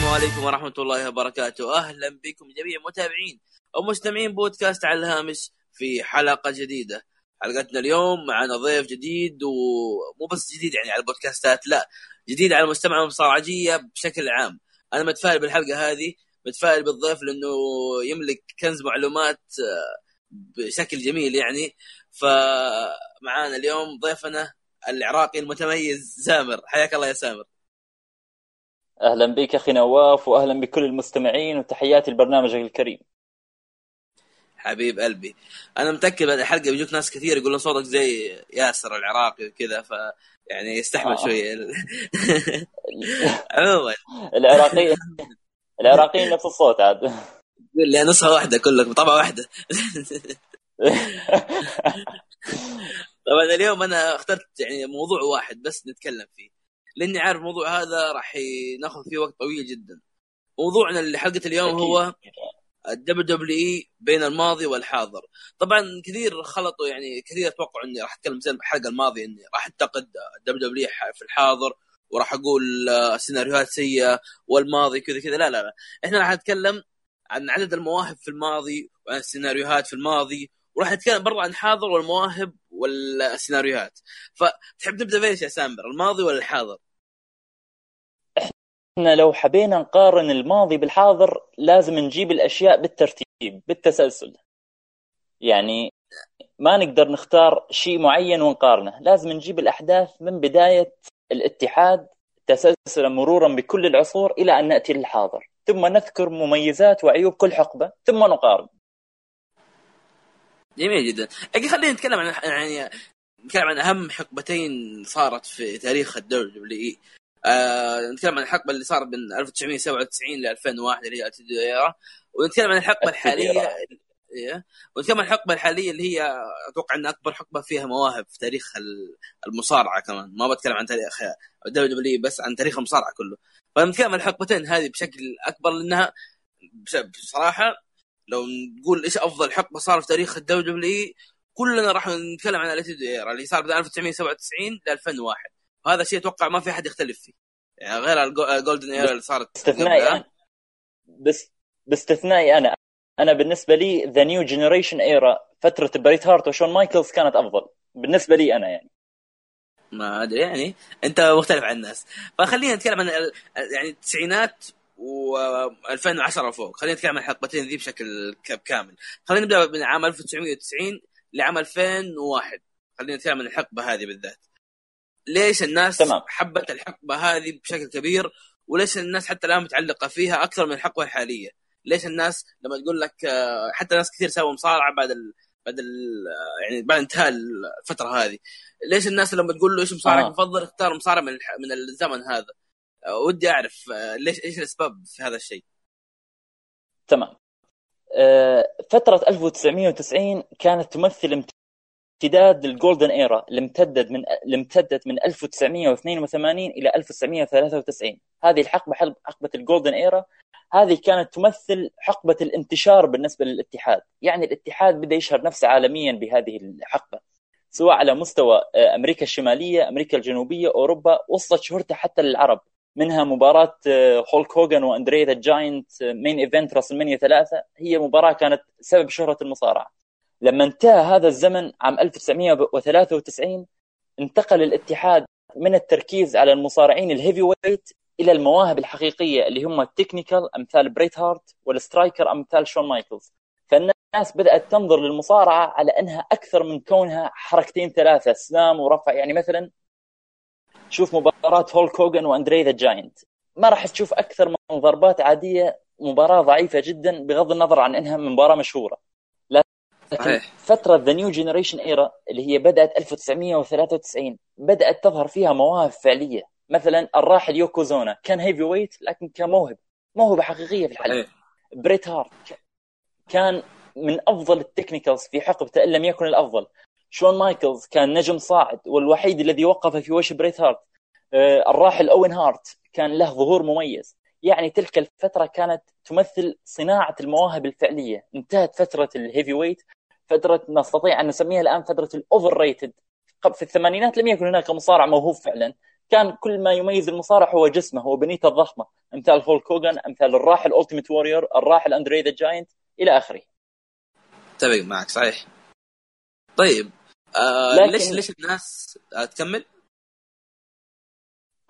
السلام عليكم ورحمة الله وبركاته. أهلا بكم جميع متابعين ومستمعين بودكاست على الهامش في حلقة جديدة. حلقتنا اليوم معنا ضيف جديد، ومو بس جديد يعني على البودكاستات، لا جديد على المستمع المصارعجية بشكل عام. أنا متفائل بالحلقة هذه، متفائل بالضيف لأنه يملك كنز معلومات بشكل جميل يعني. فمعنا اليوم ضيفنا العراقي المتميز سامر. حياك الله يا سامر. أهلا بك أخي نواف، وأهلا بكل المستمعين، وتحياتي لبرنامجك الكريم حبيب قلبي. أنا متأكد بعد الحلقة بيجوك ناس كثير يقولون صوتك زي ياسر العراقي وكذا، فيعني يستحمل شوية. عموما العراقيين نفس الصوت عاد، قول لي نصها واحدة كلك بطبعة واحدة. طبعا اليوم أنا اخترت يعني موضوع واحد بس نتكلم فيه، لأني عارف الموضوع هذا راح ناخذ فيه وقت طويل جدا. موضوعنا لحلقة اليوم هو WWE بين الماضي والحاضر. طبعا كثير خلطوا يعني، كثير اتوقعوا اني راح اتكلم مثلا بالحلقة الماضية اني راح اتقد WWE في الحاضر وراح اقول سيناريوهات سيئة والماضي كذا كذا. لا لا لا، احنا راح نتكلم عن عدد المواهب في الماضي وعن السيناريوهات في الماضي، وراح نتكلم برضه عن الحاضر والمواهب والسيناريوهات. فتحب نبدأ فيش يا سامر، الماضي ولا الحاضر؟ إحنا لو حبينا نقارن الماضي بالحاضر لازم نجيب الأشياء بالترتيب بالتسلسل، يعني ما نقدر نختار شيء معين ونقارنه، لازم نجيب الأحداث من بداية الاتحاد تسلسلا مرورا بكل العصور إلى أن نأتي للحاضر، ثم نذكر مميزات وعيوب كل حقبة ثم نقارن. جميل جدا. أجي خلينا نتكلم عن يعني نتكلم عن أهم حقبتين صارت في تاريخ الدبليو نتكلم عن الحقبة اللي صار بين 1997 ل 2001 اللي هي التديرة، ونتكلم عن الحقبة الحالية، ونتكلم عن الحقبة الحالية اللي هي أتوقع أن أكبر حقبة فيها مواهب في تاريخ المصارعة. كمان ما بتكلم عن تاريخ الدبليو بس، عن تاريخ المصارعة كله. فنتكلم عن الحقبتين هذه بشكل أكبر، لأنها بصراحة لو نقول إيش أفضل حقبة صار في تاريخ الدبليو كلنا راح نتكلم عن التديرة اللي صار بين 1997 ل 2001. هذا شيء أتوقع ما في أحد يختلف فيه يعني، غير الجولدن إيرا اللي صارت باستثنائي أنا. بس باستثنائي أنا بالنسبة لي The New Generation إيرا فترة بريت هارت وشون مايكلز كانت أفضل بالنسبة لي أنا يعني. ما أدري يعني أنت مختلف عن الناس. فخلينا نتكلم عن يعني التسعينات و2010 وفوق. خلينا نتكلم عن الحقبتين ذي بشكل كامل. خلينا نبدأ من عام 1990 لعام 2001. خلينا نتكلم عن الحقبة هذه بالذات، ليش الناس تمام حبت الحقبة هذه بشكل كبير، وليش الناس حتى الآن متعلقة فيها أكثر من الحقبة الحالية. ليش الناس لما تقول لك حتى ناس كثير سووا مصارعة بعد يعني بعد انتهاء الفترة هذه، ليش الناس لما تقول له إيش مصارعك مفضل اختار مصارعة من الزمن هذا. ودي أعرف ليش، إيش الأسباب في هذا الشيء. تمام. فترة 1990 كانت تمثل امتداد الجولدن إيرا اللي امتدت من 1982 إلى 1993. هذه الحقبة حقبة الجولدن إيرا، هذه كانت تمثل حقبة الانتشار بالنسبة للاتحاد، يعني الاتحاد بدأ يشهر نفسه عالميا بهذه الحقبة، سواء على مستوى أمريكا الشمالية، أمريكا الجنوبية، أوروبا. وصلت شهرته حتى للعرب، منها مباراة هولك هوغان وأندري ذا جاينت مين إيفنت راسلمانيا 3، هي مباراة كانت سبب شهرة المصارعة. لما انتهى هذا الزمن عام 1993 انتقل الاتحاد من التركيز على المصارعين الهيفي ويت إلى المواهب الحقيقية اللي هم التكنيكال أمثال بريت هارت والسترايكر أمثال شون مايكلز. فالناس بدأت تنظر للمصارعة على أنها أكثر من كونها حركتين ثلاثة سلام ورفع. يعني مثلا شوف مباراة هولك هوغان وأندري ذا جاينت، ما راح تشوف أكثر من ضربات عادية، مباراة ضعيفة جدا بغض النظر عن أنها مباراة مشهورة. فترة The New Generation Era اللي هي بدأت 1993 بدأت تظهر فيها مواهب فعلية. مثلا الراحل يوكوزونا كان هيفي ويت لكن كان موهبة حقيقية في الحلبة. بريت هارت كان من أفضل التكنيكالز في حقبته إن لم يكن الأفضل. شون مايكلز كان نجم صاعد والوحيد الذي وقف في وجه بريت هارت. الراحل أوين هارت كان له ظهور مميز. يعني تلك الفترة كانت تمثل صناعة المواهب الفعلية. انتهت فترة الهيفي ويت، فترة نستطيع أن نسميها الآن فترة الأوفر ريتد. في الثمانينات لم يكن هناك مصارع موهوب فعلا، كان كل ما يميز المصارع هو جسمه، هو بنيته الضخمه، امثال هولك هوغان، امثال الراحل الالتيميت وورير، الراحل اندري ذا جاينت الى اخره. تبق معك صحيح. طيب لكن... ليش الناس تكمل؟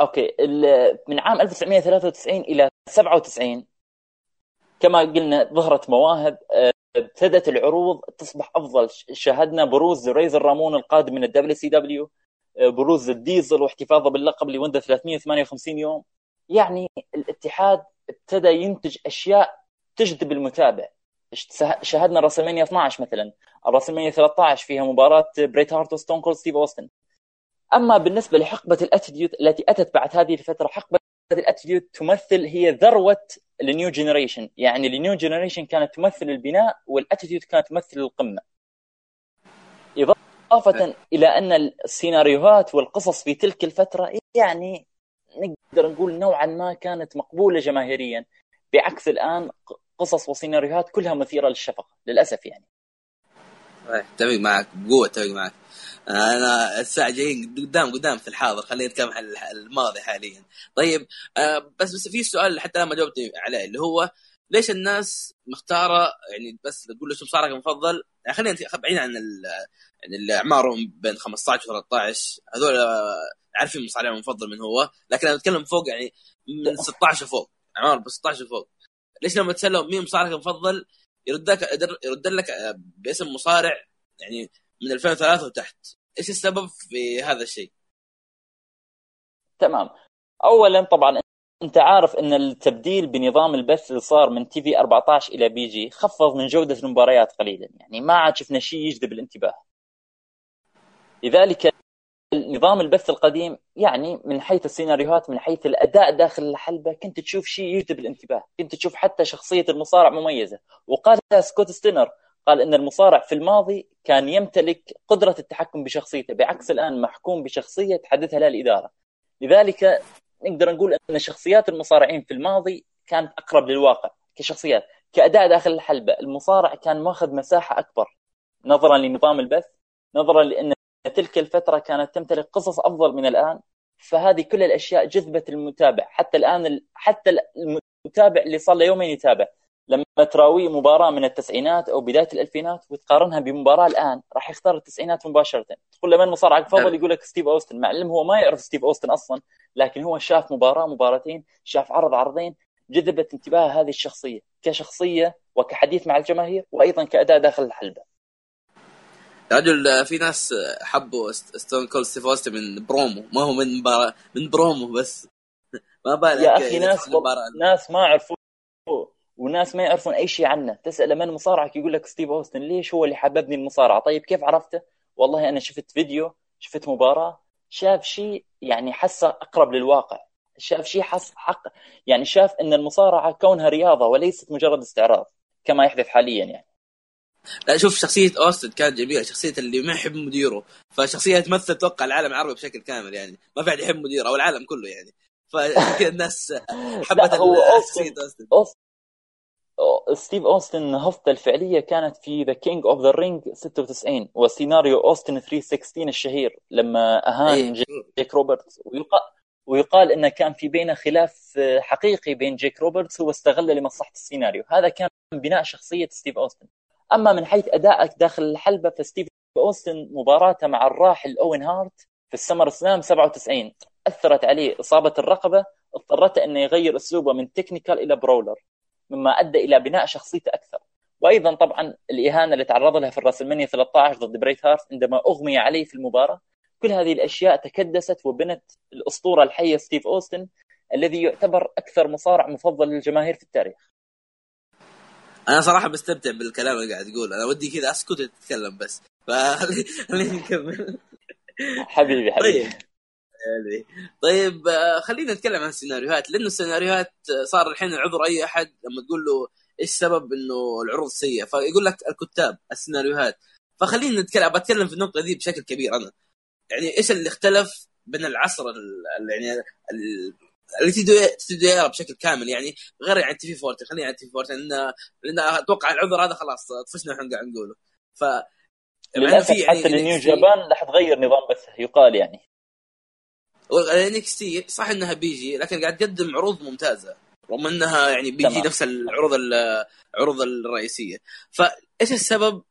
اوكي، من عام 1993 الى 97 كما قلنا ظهرت مواهب، ابتدت العروض تصبح افضل. شاهدنا بروز ريزر رامون القادم من WCW، بروز الديزل واحتفاظه باللقب لمده 358 يوم. يعني الاتحاد ابتدى ينتج اشياء تجذب المتابع. شاهدنا راسلمانيا 12 مثلا، راسلمانيا 13 فيها مباراه بريت هارت وستون كولد ستيف اوستن. اما بالنسبه لحقبه الاتيتيود التي اتت بعد هذه الفتره، حقبه الاتيتيود تمثل هي ذروه النيو جينيريشن. يعني النيو جينيريشن كانت تمثل البناء، والاتيتيود كانت تمثل القمه. اضافه الى ان السيناريوهات والقصص في تلك الفتره يعني نقدر نقول نوعا ما كانت مقبوله جماهيريا، بعكس الان قصص وسيناريوهات كلها مثيره للشفقه للاسف. يعني تمام معك بقوه، تمام معك. انا الساعه جايين قدام في الحاضر، خلينا نتكلم عن الماضي حاليا. طيب بس في سؤال حتى لما جاوبت عليه، اللي هو ليش الناس مختاره يعني بس تقول له شو صارك المفضل؟ يعني خلينا بعيد عن اللي اعمارهم بين 15 و 13، هذول عارفين مصارعهم المفضل من هو، لكن انا بتكلم فوق يعني من 16 فوق، اعمار 16 فوق. ليش لما تسألهم مين مصارعك المفضل يرد لك باسم مصارع يعني من 2003 وتحت؟ ايش السبب في هذا الشيء؟ تمام. اولا طبعا انت عارف ان التبديل بنظام البث اللي صار من تي في 14 الى بي جي خفض من جودة المباريات قليلا، يعني ما عاد شفنا شيء يجذب الانتباه. لذلك نظام البث القديم يعني من حيث السيناريوهات، من حيث الأداء داخل الحلبة، كنت تشوف شيء يجذب الانتباه، كنت تشوف حتى شخصية المصارع مميزة. وقال سكوت ستينر قال إن المصارع في الماضي كان يمتلك قدرة التحكم بشخصيته، بعكس الآن محكوم بشخصية تحددها لا الإدارة. لذلك نقدر نقول أن شخصيات المصارعين في الماضي كانت أقرب للواقع كشخصيات، كأداء داخل الحلبة المصارع كان ماخذ مساحة أكبر، نظرا لنظام البث، نظرا لأن تلك الفترة كانت تمتلك قصص أفضل من الآن. فهذه كل الأشياء جذبت المتابع. حتى الآن حتى المتابع اللي صار له يومين يتابع، لما تراوي مباراة من التسعينات أو بداية الألفينات وتقارنها بمباراة الآن، راح يختار التسعينات مباشرة. تقول له من مصارعك فضل؟ يقول لك ستيف أوستن، مع العلم هو ما يعرف ستيف أوستن أصلا، لكن هو شاف مباراة مباراتين، شاف عرض عرضين، جذبت انتباه هذه الشخصية كشخصية وكحديث مع الجماهير، وأيضا كأداء داخل الحلبة. رجل في ناس حبوا ستون كولد ستيف أوستن من برومو، ما هو من مباراة، من برومو بس. ما بالك يا أخي ناس ما عرفوا وناس ما يعرفون أي شيء عنه، تسأل من مصارعك يقول لك ستيف أوستن. ليش؟ هو اللي حببني المصارعة. طيب كيف عرفته؟ والله أنا شفت فيديو، شفت مباراة، شاف شيء يعني حسه أقرب للواقع، شاف شيء حس حق، يعني شاف أن المصارعة كونها رياضة وليست مجرد استعراض كما يحدث حاليا. يعني لا شوف، شخصية أوستن كانت جميلة، شخصية اللي ما يحب مديره، فشخصية تمثل توقع العالم العربي بشكل كامل، يعني ما في أحد يحب مديره أو العالم كله يعني، فالناس حبت شخصية أوستن. ستيف أوستن هفته الفعلية كانت في The King of the Ring 96، وسيناريو أوستن 316 الشهير لما أهان جيك روبرتس، ويقال إنه كان في بينه خلاف حقيقي بين جيك روبرتس، هو استغله لمصلحة السيناريو. هذا كان بناء شخصية ستيف أوستن. أما من حيث أدائك داخل الحلبة، فستيف أوستن مباراته مع الراحل أوين هارت في السمر سلام 97 أثرت عليه إصابة الرقبة، اضطرته أنه يغير أسلوبه من تكنيكال إلى برولر، مما أدى إلى بناء شخصيته أكثر. وأيضا طبعا الإهانة اللي تعرض لها في الراسلمانيا 13 ضد بريت هارت عندما أغمي عليه في المباراة، كل هذه الأشياء تكدست وبنت الأسطورة الحية ستيف أوستن، الذي يعتبر أكثر مصارع مفضل للجماهير في التاريخ. انا صراحه بستمتع بالكلام اللي قاعد تقول، انا ودي كذا اسكت وتتكلم بس، فخلينا نكمل. حبيبي طيب خلينا نتكلم عن السيناريوهات، لانه السيناريوهات صار الحين العذر اي احد لما تقول له ايش سبب انه العروض سيئه فيقول لك الكتاب السيناريوهات. فخلينا بتكلم في النقطه دي بشكل كبير. انا يعني ايش اللي اختلف بين العصر يعني الاستديو بشكل كامل، يعني غير يعني تي في 40. خلينا على تي في 40 لان اتوقع العذر هذا خلاص طفشنا احنا قاعد نقوله. ف يعني في حتى النيو جابان راح تغير نظام بث يقال يعني NXT صح انها بيجي لكن قاعد تقدم عروض ممتازه رغم انها يعني بيجي تمام. نفس العروض الرئيسيه. فايش السبب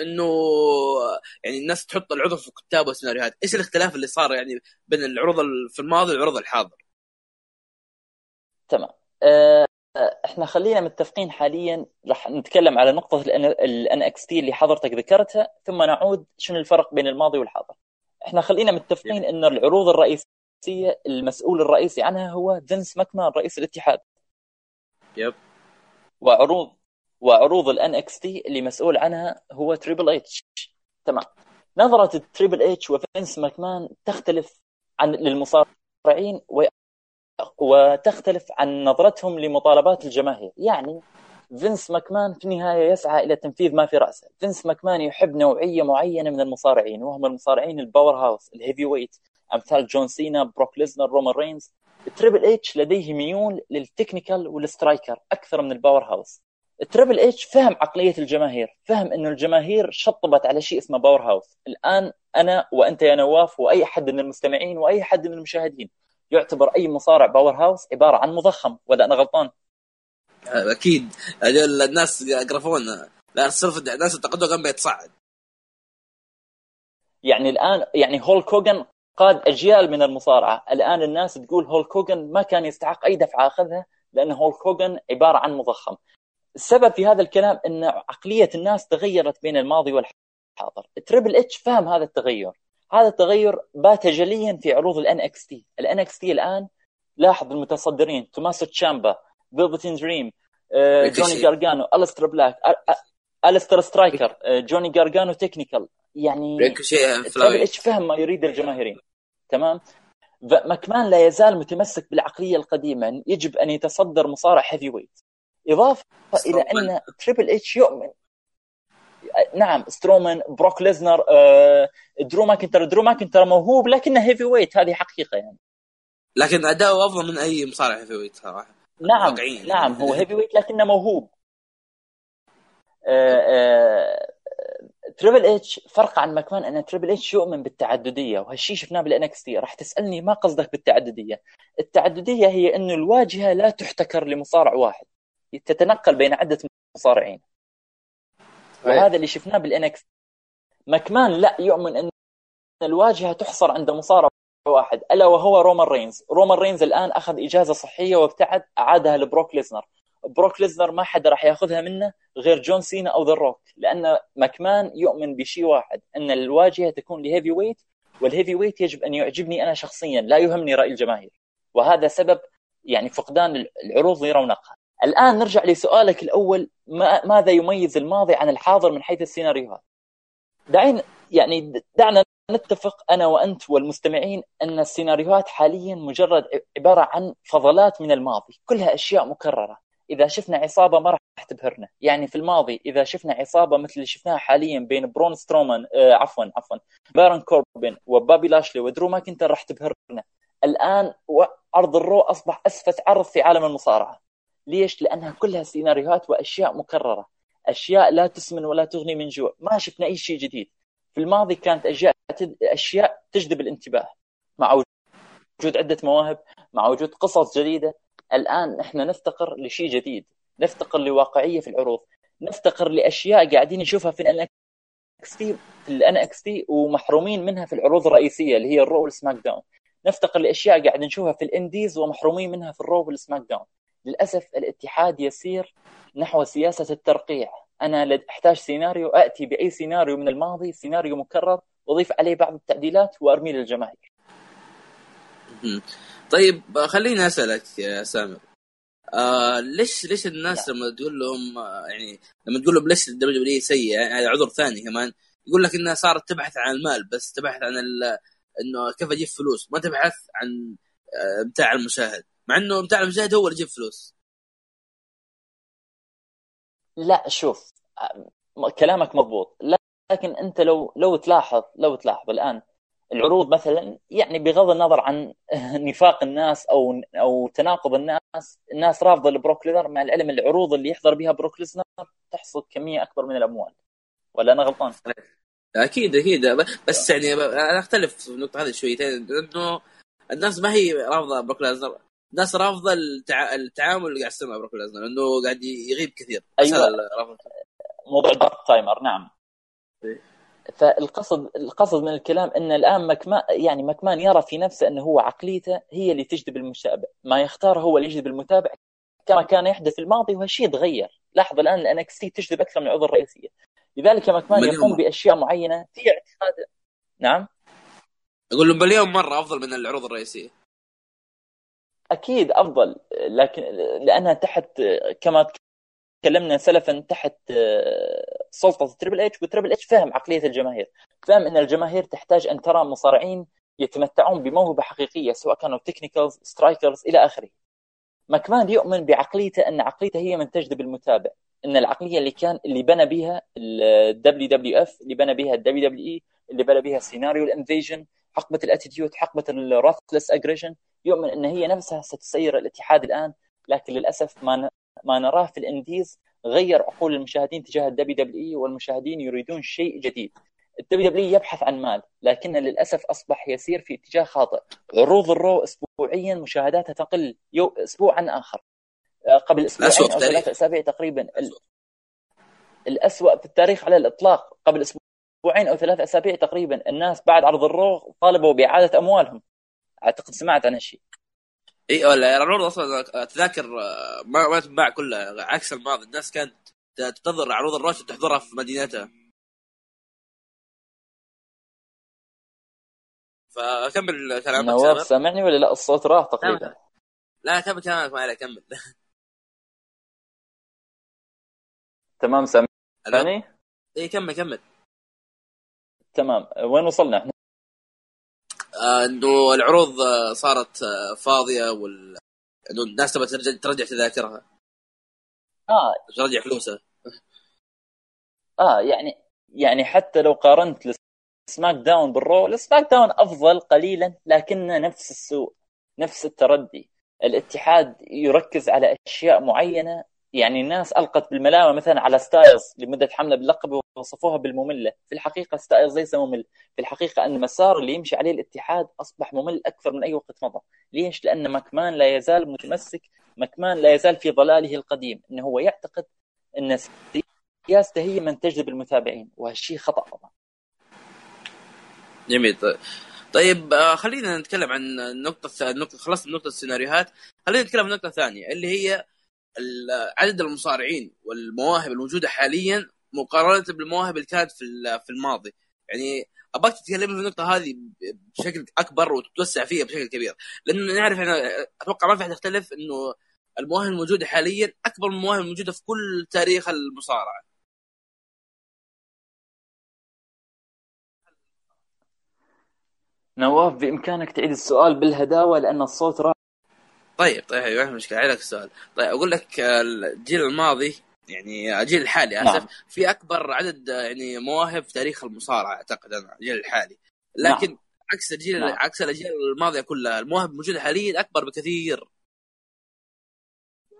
انه يعني الناس تحط العذر في كتاب والسيناريوهات؟ ايش الاختلاف اللي صار يعني بين العروض في الماضي والعروض الحاضر؟ تمام. احنا خلينا متفقين حاليا راح نتكلم على نقطه NXT اللي حضرتك ذكرتها ثم نعود شنو الفرق بين الماضي والحاضر. احنا خلينا متفقين ان العروض الرئيسيه المسؤول الرئيسي عنها هو فينس ماكمان رئيس الاتحاد. يب. وعروض NXT اللي مسؤول عنها هو تريبل اتش. تمام. نظره تريبل اتش وفينس ماكمان تختلف عن للمصارعين وتختلف عن نظرتهم لمطالبات الجماهير. يعني فينس ماكمان في النهاية يسعى إلى تنفيذ ما في رأسه. فينس ماكمان يحب نوعية معينة من المصارعين وهم المصارعين الباور هاوس الهيفي ويت أمثال جون سينا، بروك ليزنر، رومان رينز. التريبل اتش لديه ميول للتكنيكال والسترايكر أكثر من الباور هاوس. التريبل اتش فهم عقلية الجماهير، فهم أنه الجماهير شطبت على شيء اسمه باور هاوس. الآن أنا وأنت يا نواف وأي حد من المستمعين وأي حد من المشاهدين يعتبر أي مصارع باور هاوس عبارة عن مضخم، ولا أنا غلطان؟ أكيد هذول الناس جرافونا لا صرف الناس التقدم جنبه يتصعد. يعني الآن يعني هولك هوغن قاد أجيال من المصارعة. الآن الناس تقول هولك هوغن ما كان يستحق أي دفعة أخذها لأن هولك هوغن عبارة عن مضخم. السبب في هذا الكلام أن عقلية الناس تغيرت بين الماضي والحاضر. تريبل اتش فهم هذا التغير. هذا التغير بات جليا في عروض NXT. NXT الآن لاحظ المتصدرين توماسو تشامبا، فيلفتين دريم، جوني غارغانو، أليستر بلاك، أليستر سترايكر، جوني غارغانو تكنيكال. يعني تريبل اتش فهم ما يريد الجماهيرين. تمام. ماكمان لا يزال متمسك بالعقلية القديمة، يجب أن يتصدر مصارع هيفي ويت. إضافة إلى أن تريبل اتش يؤمن نعم سترومان، بروك ليزنر، درو ماكنتر موهوب لكنه هيفي ويت، هذه حقيقة يعني، لكن أداؤه أفضل من أي مصارع هيفي ويت صراحة. نعم واقعين. نعم هو هيفي ويت لكنه موهوب. تريبل اتش فرق عن ماكمان أن تريبل اتش يؤمن بالتعددية، وهالشي شفناه بالNXT. راح تسألني ما قصدك بالتعددية؟ التعددية هي أنه الواجهة لا تحتكر لمصارع واحد، تتنقل بين عدة مصارعين، وهذا اللي شفناه بالNXT. ماكمان لا يؤمن أن الواجهة تحصر عند مصارع واحد، ألا وهو رومان رينز. رومان رينز الآن أخذ إجازة صحية وابتعد، أعادها لبروك ليزنر. بروك ليزنر ما حدا راح يأخذها منه غير جون سينا أو ذا روك، لأن ماكمان يؤمن بشيء واحد، أن الواجهة تكون لهيفي ويت، والهيفي ويت يجب أن يعجبني أنا شخصيا، لا يهمني رأي الجماهير. وهذا سبب يعني فقدان العروض لرونقها. الآن نرجع لسؤالك الأول، ماذا يميز الماضي عن الحاضر من حيث السيناريوهات؟ دعنا نتفق أنا وأنت والمستمعين أن السيناريوهات حاليا مجرد عبارة عن فضلات من الماضي، كلها أشياء مكررة. إذا شفنا عصابة ما راح تبهرنا. يعني في الماضي إذا شفنا عصابة مثل اللي شفناها حاليا بين برون سترومان عفوا بارون كوربين وبابي لاشلي ودرو ماكنتر راح تبهرنا. الآن عرض الرو أصبح أسفت عرض في عالم المصارعة. ليش؟ لأنها كلها سيناريوهات وأشياء مكررة، أشياء لا تسمن ولا تغني من جوع. ما شفنا أي شيء جديد. في الماضي كانت أشياء تجذب الانتباه مع وجود عدة مواهب، مع وجود قصص جديدة. الآن إحنا نفتقر لشيء جديد، نفتقر لواقعية في العروض، نفتقر لأشياء قاعدين نشوفها في NXT ومحرومين منها في العروض الرئيسية اللي هي الرو والسماك داون. نفتقر لأشياء قاعدين نشوفها في الإنديز ومحرومين منها في الرو والسماك داون. للأسف الاتحاد يسير نحو سياسة الترقيع. أنا أحتاج سيناريو، أأتي بأي سيناريو من الماضي، سيناريو مكرر، وأضيف عليه بعض التعديلات وأرمي للجماهير. طيب خليني أسألك يا سامر، ليش الناس لما تقول لهم ليش WWE سيئة، يعني عذر ثاني كمان، يقول لك إنها صارت تبحث عن المال بس، تبحث عن إنه كيف أجيب فلوس، ما تبحث عن بتاع المشاهد، مع أنه متاع المشاهد هو اللي يجيب فلوس. لا شوف، كلامك مضبوط، لكن أنت لو تلاحظ الآن العروض مثلا، يعني بغض النظر عن نفاق الناس أو تناقض الناس رافضة لبروك ليزنر، مع العلم العروض اللي يحضر بها بروك ليزنر تحصد كمية أكبر من الأموال، ولا أنا غلطان؟ أكيد بس يعني أنا أختلف في النقطة هذه شويتين، لأنه الناس ما هي رافضة بروك لازنر، الناس رافضة التعامل اللي قاعد يصير بروك لازنر لأنه قاعد يغيب كثير. أيوة. موضوع دارك تايمر. نعم. فالقصد من الكلام أن الآن مكمان يرى في نفسه أنه هو عقليته هي اللي تجذب المتابع، ما يختار هو اللي يجذب المتابع كما كان يحدث في الماضي، وهالشيء تغير. لاحظ الآن NXT تجذب أكثر من العروض الرئيسية، لذلك مكمان يقوم بأشياء معينة في اعتقاده. نعم. أقول لهم باليوم مرة أفضل من العروض الرئيسية. أكيد أفضل، لكن لأنها تحت كما تكلمنا سلفا تحت سلطة تريبل إتش، وتريبل إتش فهم عقلية الجماهير، فهم أن الجماهير تحتاج أن ترى مصارعين يتمتعون بموهبة حقيقية سواء كانوا تكنيكالز، سترايكرز إلى آخره. ماكمان يؤمن بعقليته، أن عقليته هي من تجذب المتابع، أن العقلية اللي بنى بها ال WWF، اللي بنى بها ال WWE، اللي بنى بها سيناريو الانفيجن، حقبة الاتيتيود، حقبة الرثلس اجريشن، يؤمن أن هي نفسها ستسير الاتحاد الآن. لكن للأسف ما نراه في الانديز غير عقول المشاهدين تجاه الدبليو دبليو، والمشاهدين يريدون شيء جديد. الدبليو دبليو يبحث عن مال، لكن للأسف أصبح يسير في اتجاه خاطئ. عروض الرو أسبوعيا مشاهداتها تقل أسبوع عن آخر. قبل أسبوعين أو 3 أسابيع تقريبا الأسوأ في التاريخ على الإطلاق. قبل أسبوعين أو 3 أسابيع تقريبا الناس بعد عرض الرو طالبوا بإعادة أموالهم. أعتقد سمعت عن هالشيء. اي ولا العروض اصلا تذاكر ما تباع كلها عكس الماضي. الناس كانت تنتظر عروض الروش وتحضرها في مدينتها. فكمل كلامك. نواف سامعني ولا لا؟ الصوت راح تقريبا. لا كمل كلامك، ما عليك كمل. تمام سامعني. اي كمل تمام. وين وصلنا احنا؟ انه العروض صارت فاضيه، انه الناس تبغى ترجع تذاكرها، ترجع فلوسها. يعني حتى لو قارنت السماك داون بالرو، السماك داون افضل قليلا، لكنه نفس السوء، نفس التردي. الاتحاد يركز على اشياء معينه، يعني الناس القت بالملامه مثلا على ستايلز لمده حمله باللقب ووصفوها بالممله. في الحقيقه ستايلز ليس ممل، في الحقيقه ان المسار اللي يمشي عليه الاتحاد اصبح ممل اكثر من اي وقت مضى. ليش؟ لان ماكمان لا يزال متمسك، ماكمان لا يزال في ضلاله القديم، انه هو يعتقد ان سياسته هي من تجذب المتابعين، وهالشيء خطا طبعا. جميل. طيب خلينا نتكلم عن النقطه خلصنا نقطه السيناريوهات. خلينا نتكلم عن النقطه الثانيه اللي هي عدد المصارعين والمواهب الموجودة حاليا مقارنة بالمواهب اللي كانت في الماضي. يعني أبغاك تتكلم في النقطة هذه بشكل أكبر وتتوسع فيها بشكل كبير، لأنه نعرف أتوقع ما في أحد يختلف إنه المواهب الموجودة حاليا أكبر من المواهب الموجودة في كل تاريخ المصارعة. نواف بإمكانك تعيد السؤال بالهداوة لأن الصوت راح. طيب أيوة ما مشكلة، عليك السؤال. طيب أقول لك الجيل الماضي، يعني الجيل الحالي أسف، نعم. في أكبر عدد يعني مواهب في تاريخ المصارعة أعتقد أنا الجيل الحالي، لكن نعم. عكس الجيل نعم. عكس الأجيال الماضية كلها، المواهب موجودة حاليا أكبر بكثير،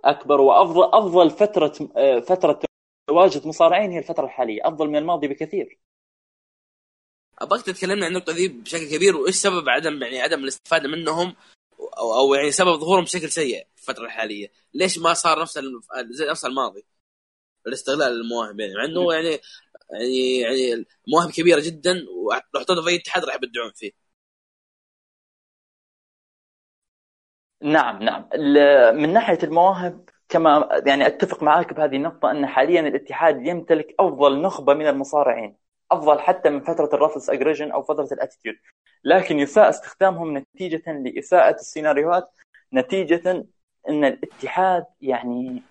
أكبر وأفضل فترة تواجد مصارعين هي الفترة الحالية، أفضل من الماضي بكثير. أبغاك تتكلمنا عن النقطة دي بشكل كبير، وإيش سبب عدم الاستفادة منهم أو يعني سبب ظهورهم بشكل سيء في الفترة الحالية. ليش ما صار نفس الماضي الاستغلال المواهب؟ يعني مع إنه يعني مواهب كبيرة جدا، ولو حطوا في الاتحاد راح يبدعون فيه. نعم. من ناحية المواهب كما يعني أتفق معاك بهذه النقطة، أن حاليا الاتحاد يمتلك أفضل نخبة من المصارعين، أفضل حتى من فترة الرفلس أجريشن أو فترة الأتيتيود، لكن يساء استخدامهم نتيجة لإساءة السيناريوهات، نتيجة أن الاتحاد يعني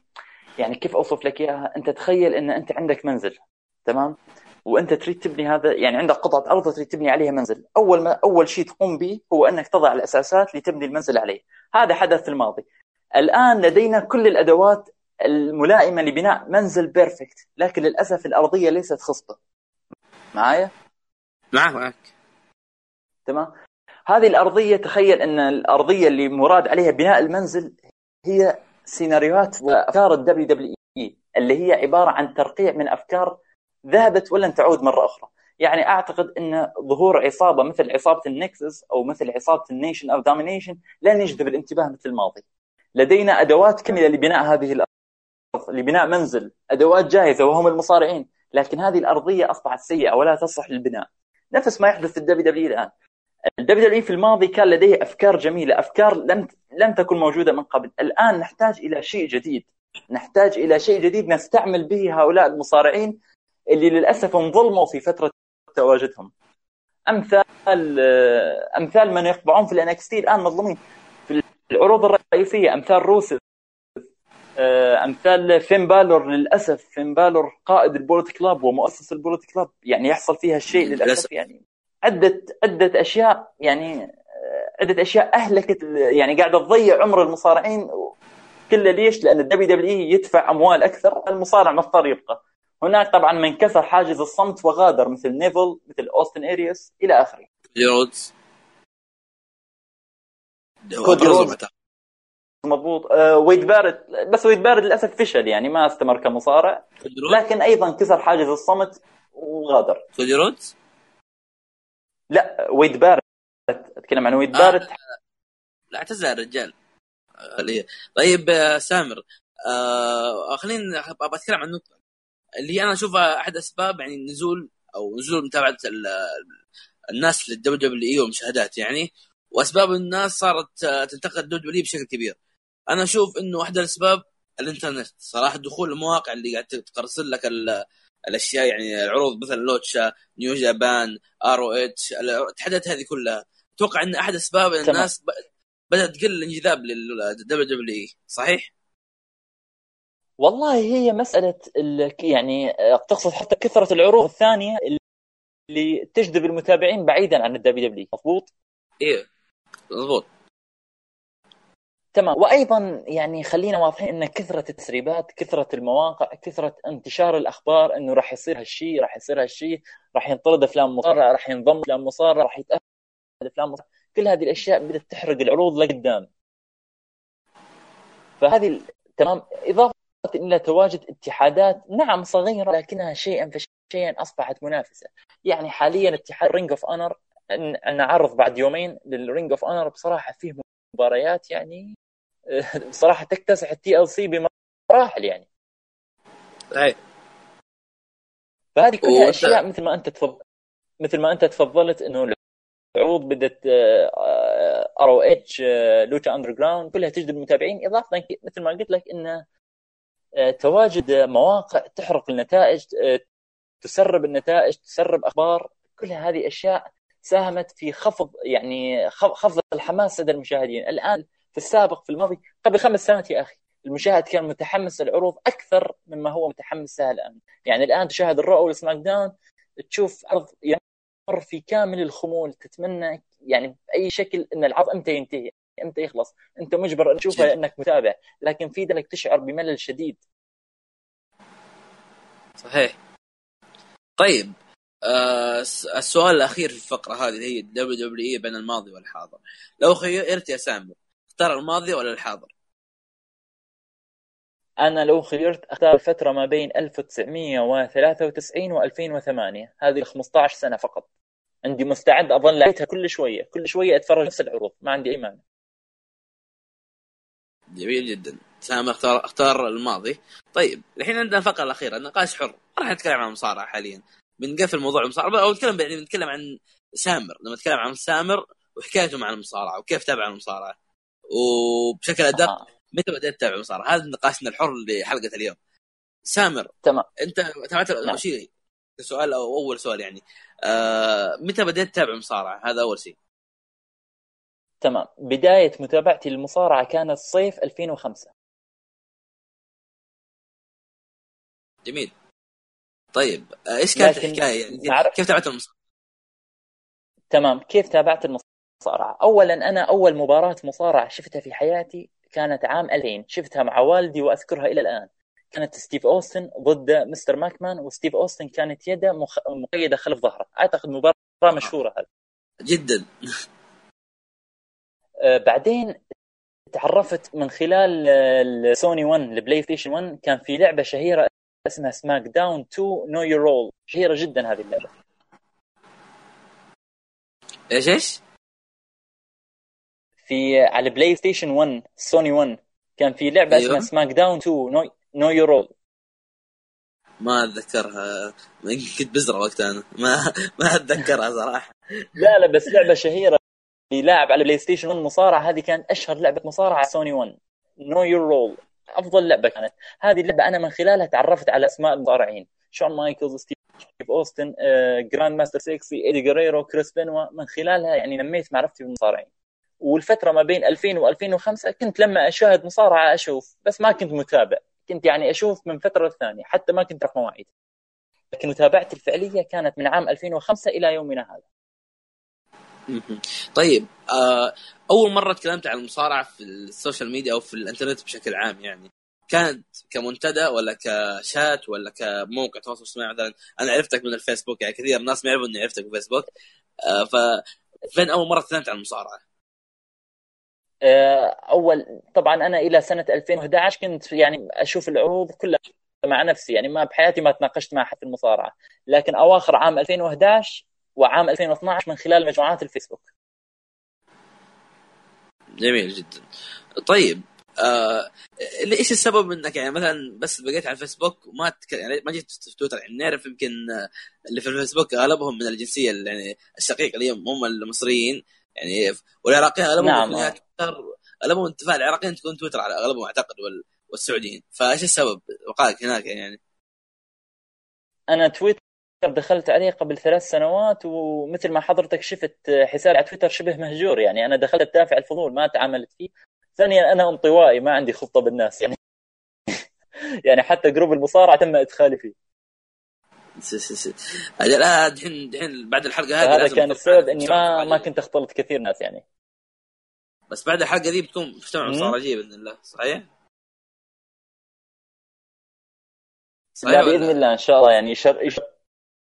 كيف أوصف لك إياها. أنت تخيل أن أنت عندك منزل، تمام، وأنت تريد تبني هذا، يعني عندك قطعة أرض تريد تبني عليها منزل. أول شيء تقوم به هو أنك تضع الأساسات لتبني المنزل عليه. هذا حدث في الماضي. الآن لدينا كل الأدوات الملائمة لبناء منزل بيرفكت، لكن للأسف الأرضية ليست خصبة. معاك تمام. هذه الأرضية، تخيل أن الأرضية اللي مراد عليها بناء المنزل هي سيناريوهات وأفكار الدبليو دبليو إي، اللي هي عبارة عن ترقيع من أفكار ذهبت ولن تعود مرة أخرى. يعني أعتقد أن ظهور عصابة مثل عصابة النكسس أو مثل عصابة النيشن أو دامينيشن لن يجذب الانتباه مثل الماضي. لدينا أدوات كاملة لبناء هذه الأرض، لبناء منزل، أدوات جاهزة وهم المصارعين، لكن هذه الأرضية أصبحت سيئة ولا تصلح للبناء. نفس ما يحدث في WWE الآن. WWE في الماضي كان لديه أفكار جميلة، أفكار لم تكن موجودة من قبل. الآن نحتاج إلى شيء جديد، نحتاج إلى شيء جديد نستعمل به هؤلاء المصارعين اللي للأسف انظلموا في فترة تواجدهم. أمثال من يقبعون في الNXT الآن مظلومين في العروض الرئيسية، أمثال روسيف، أمثال فين بالور. للأسف فين بالور قائد البوليت كلاب ومؤسس البوليت كلاب، يعني يحصل فيها الشيء للأسف، يعني عدة أشياء، يعني عدة أشياء أهلكت، يعني قاعدة تضيع عمر المصارعين كله. ليش؟ لأن ال WWE يدفع أموال أكثر، المصارع مضطر يبقى هناك. طبعا من كسر حاجز الصمت وغادر مثل نيفل، مثل أوستن إيريس إلى آخره. رودز مضبوط. ويد بارد، بس ويد بارد للأسف فشل، يعني ما استمر كمصارع، لكن أيضا كسر حاجز الصمت وغادر. كودي رودز؟ لا، ويد بارد، أتكلم عن ويد بارد. لا اعتزل الرجال. طيب سامر، خلينا أتكلم عن نقطة اللي أنا أشوفها أحد أسباب يعني نزول متابعة الناس للWWE ومشاهدات، يعني وأسباب الناس صارت تنتقد WWE بشكل كبير. أنا أشوف إنه واحدة الأسباب الإنترنت صراحة، دخول المواقع اللي قاعد تقرصل لك الأشياء، يعني العروض مثل لوتشا، نيو جابان، ROH، التحديات هذه كلها. أتوقع إن أحد أسباب الناس بدأت تقل الانجذاب للWWE. صحيح؟ والله هي مسألة يعني تقصد حتى كثرة العروض الثانية اللي تجذب المتابعين بعيدا عن الWWE. مضبوط؟ إيه مضبوط تمام. وأيضا يعني خلينا واضحين أن كثرة التسريبات، كثرة المواقع، كثرة انتشار الأخبار أنه راح يصير هالشيء، راح يصير هالشيء، راح ينطرد أفلام مصارع، راح ينضم أفلام مصارع، راح يتأثر أفلام مصارع، كل هذه الأشياء بدأت تحرق العروض لقدام. فهذه تمام. إضافة إلى تواجد اتحادات نعم صغيرة لكنها شيئا فشيئا أصبحت منافسة. يعني حاليا اتحاد رينج أوف أونر، نعرض بعد يومين للرينج أوف أونر، بصراحة فيه مباريات يعني بصراحة تكتسح TLC بمراحل يعني. أي. فهذه كلها أشياء مثل ما أنت تفضلت إنه عروض بدت ROH، لوتا أندرغراوند، كلها تجذب المتابعين. إضافة مثل ما قلت لك إن تواجد مواقع تحرق النتائج، تسرب النتائج، تسرب أخبار، كل هذه أشياء ساهمت في خفض الحماس لدى المشاهدين. الآن في السابق، في الماضي، قبل 5 سنوات يا أخي، المشاهد كان متحمس العروض أكثر مما هو متحمس لها الآن. يعني الآن تشاهد الرو أو السماك داون، تشوف عرض يمر في كامل الخمول، تتمنى يعني بأي شكل أن العرض أمتى ينتهي، أمتى يخلص. أنت مجبر أن تشوفها لأنك متابع، لكن في ذلك تشعر بملل شديد. صحيح. طيب السؤال الأخير في الفقرة هذه هي WWE بين الماضي والحاضر. لو خيرت يا سامر، اختار الماضي ولا الحاضر؟ أنا لو خيرت اختار الفترة ما بين 1993 و2008، هذه 15 سنة فقط. عندي مستعد أظل لعبتها كل شوية أتفرج نفس العروض، ما عندي أي مانع. جميل جدا. سامر اختار الماضي. طيب الحين عندنا الفقرة الأخيرة، نقاش حر. راح نتكلم عن المصارعة حاليا، بنقفل موضوع المصارعة أو نتكلم عن سامر، لما نتكلم عن سامر وحكايته مع المصارعة وكيف تابع المصارعة وبشكل أدق متى بدأت تتابع المصارعة. هذا نقاشنا الحر لحلقة اليوم. سامر تمام، أنت تابعت شيء؟ السؤال أو أول سؤال يعني متى بدأت تتابع المصارعة؟ هذا أول شيء. تمام. بداية متابعتي للمصارعة كانت صيف 2005. جميل. طيب إيش كانت الحكاية؟ يعني كيف تابعت المصارعة؟ تمام. كيف تابعت المصارعة؟ أولا أنا أول مباراة مصارعة شفتها في حياتي كانت عام 2000، شفتها مع والدي وأذكرها إلى الآن. كانت ستيف أوستن ضد مستر ماكمان، وستيف أوستن كانت يده مقيدة خلف ظهره. أعتقد مباراة مشهورة هذا جدا. بعدين تعرفت من خلال السوني 1 البلاي ستيشن 1، كان في لعبة شهيرة اسمها سماك داون 2 نو يور رول، شهيرة جدا هذه اللعبة. ايش في على بلاي ستيشن 1 سوني 1 كان في لعبه اسمها سماك داون 2 نو يور رول. ما اتذكرها، كنت بزرع وقتها انا، ما اتذكرها صراحه. لا بس لعبه شهيره لاعب على بلاي ستيشن 1 مصارعه، هذه كانت اشهر لعبه مصارعه على سوني 1 نو يور رول، افضل لعبه كانت هذه اللعبه. انا من خلالها تعرفت على اسماء المصارعين، شون مايكلز، ستيف اوستن، جراند ماستر سيكسي، ايدي غيريرو، كريس بنوا. من خلالها يعني نميت معرفتي بالمصارعين. والفتره ما بين 2000 و2005 كنت لما اشاهد مصارعه اشوف، بس ما كنت متابع، كنت يعني اشوف من فتره لثانيه، حتى ما كنت اروح مواعيد. لكن متابعتي الفعليه كانت من عام 2005 الى يومنا هذا. طيب اول مره تكلمت عن المصارعه في السوشيال ميديا او في الانترنت بشكل عام، يعني كانت كمنتدى ولا كشات ولا كموقع تواصل اجتماعي؟ مثلا انا عرفتك من الفيسبوك، يعني كثير ناس ما يعرفوا اني عرفتك من الفيسبوك. ففين اول مره تكلمت عن المصارعه؟ اول طبعا انا الى سنه 2011 كنت يعني اشوف العروض كلها مع نفسي، يعني ما بحياتي ما تناقشت مع حد في المصارعه. لكن اواخر عام 2011 وعام 2012 من خلال مجموعات الفيسبوك. جميل جدا. طيب ايش السبب انك يعني مثلا بس بقيت على الفيسبوك وما يعني ما جيت في تويتر؟ يعني نعرف يمكن اللي في الفيسبوك اغلبهم من الجنسيه يعني الشقيقه اليوم هم المصريين يعني، والعراقيين اغلبهم نعم. اغلبهم اتفاق العراقيين تكون تويتر على اغلبهم اعتقد، والسعوديين. فايش السبب وقعك هناك؟ يعني انا تويتر دخلت عليه قبل 3 سنوات، ومثل ما حضرتك شفت حساب على تويتر شبه مهجور، يعني أنا دخلت بدافع الفضول، ما تعاملت فيه. ثانيا أنا انطوائي، ما عندي خطة بالناس يعني يعني حتى جروب المصارعة تم إدخالي فيه. لا دحين بعد الحلقة هذا كان السبب إني ما كنت أختلط كثير ناس يعني. بس بعد الحلقة دي بتكون مجتمع مصارعة بإذن الله، صحيح؟ لا بإذن الله إن شاء الله، يعني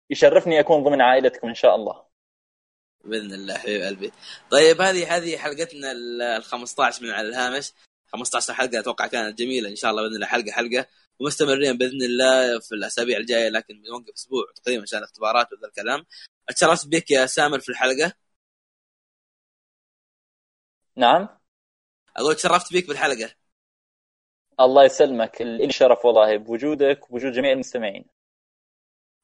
يشرفني أكون ضمن عائلتكم إن شاء الله بإذن الله حبيب قلبي. طيب هذه حلقتنا 15 من على الهامش، 15 حلقة أتوقع كانت جميلة إن شاء الله بإذن الله، حلقة ومستمرين بإذن الله في الأسابيع الجاية، لكن بنوقف أسبوع تقريبا عشان الاختبارات وذا الكلام. اتشرفت بك يا سامر في الحلقة. نعم أقول اتشرفت بك بالحلقة. الله يسلمك، اللي شرف والله بوجودك وبوجود جميع المستمعين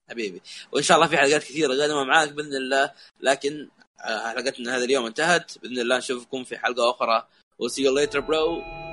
حبيبي، وإن شاء الله في حلقات كثيرة قادمة معاك بإذن الله. لكن حلقتنا هذا اليوم انتهت، بإذن الله نشوفكم في حلقة أخرى. We'll see you later bro.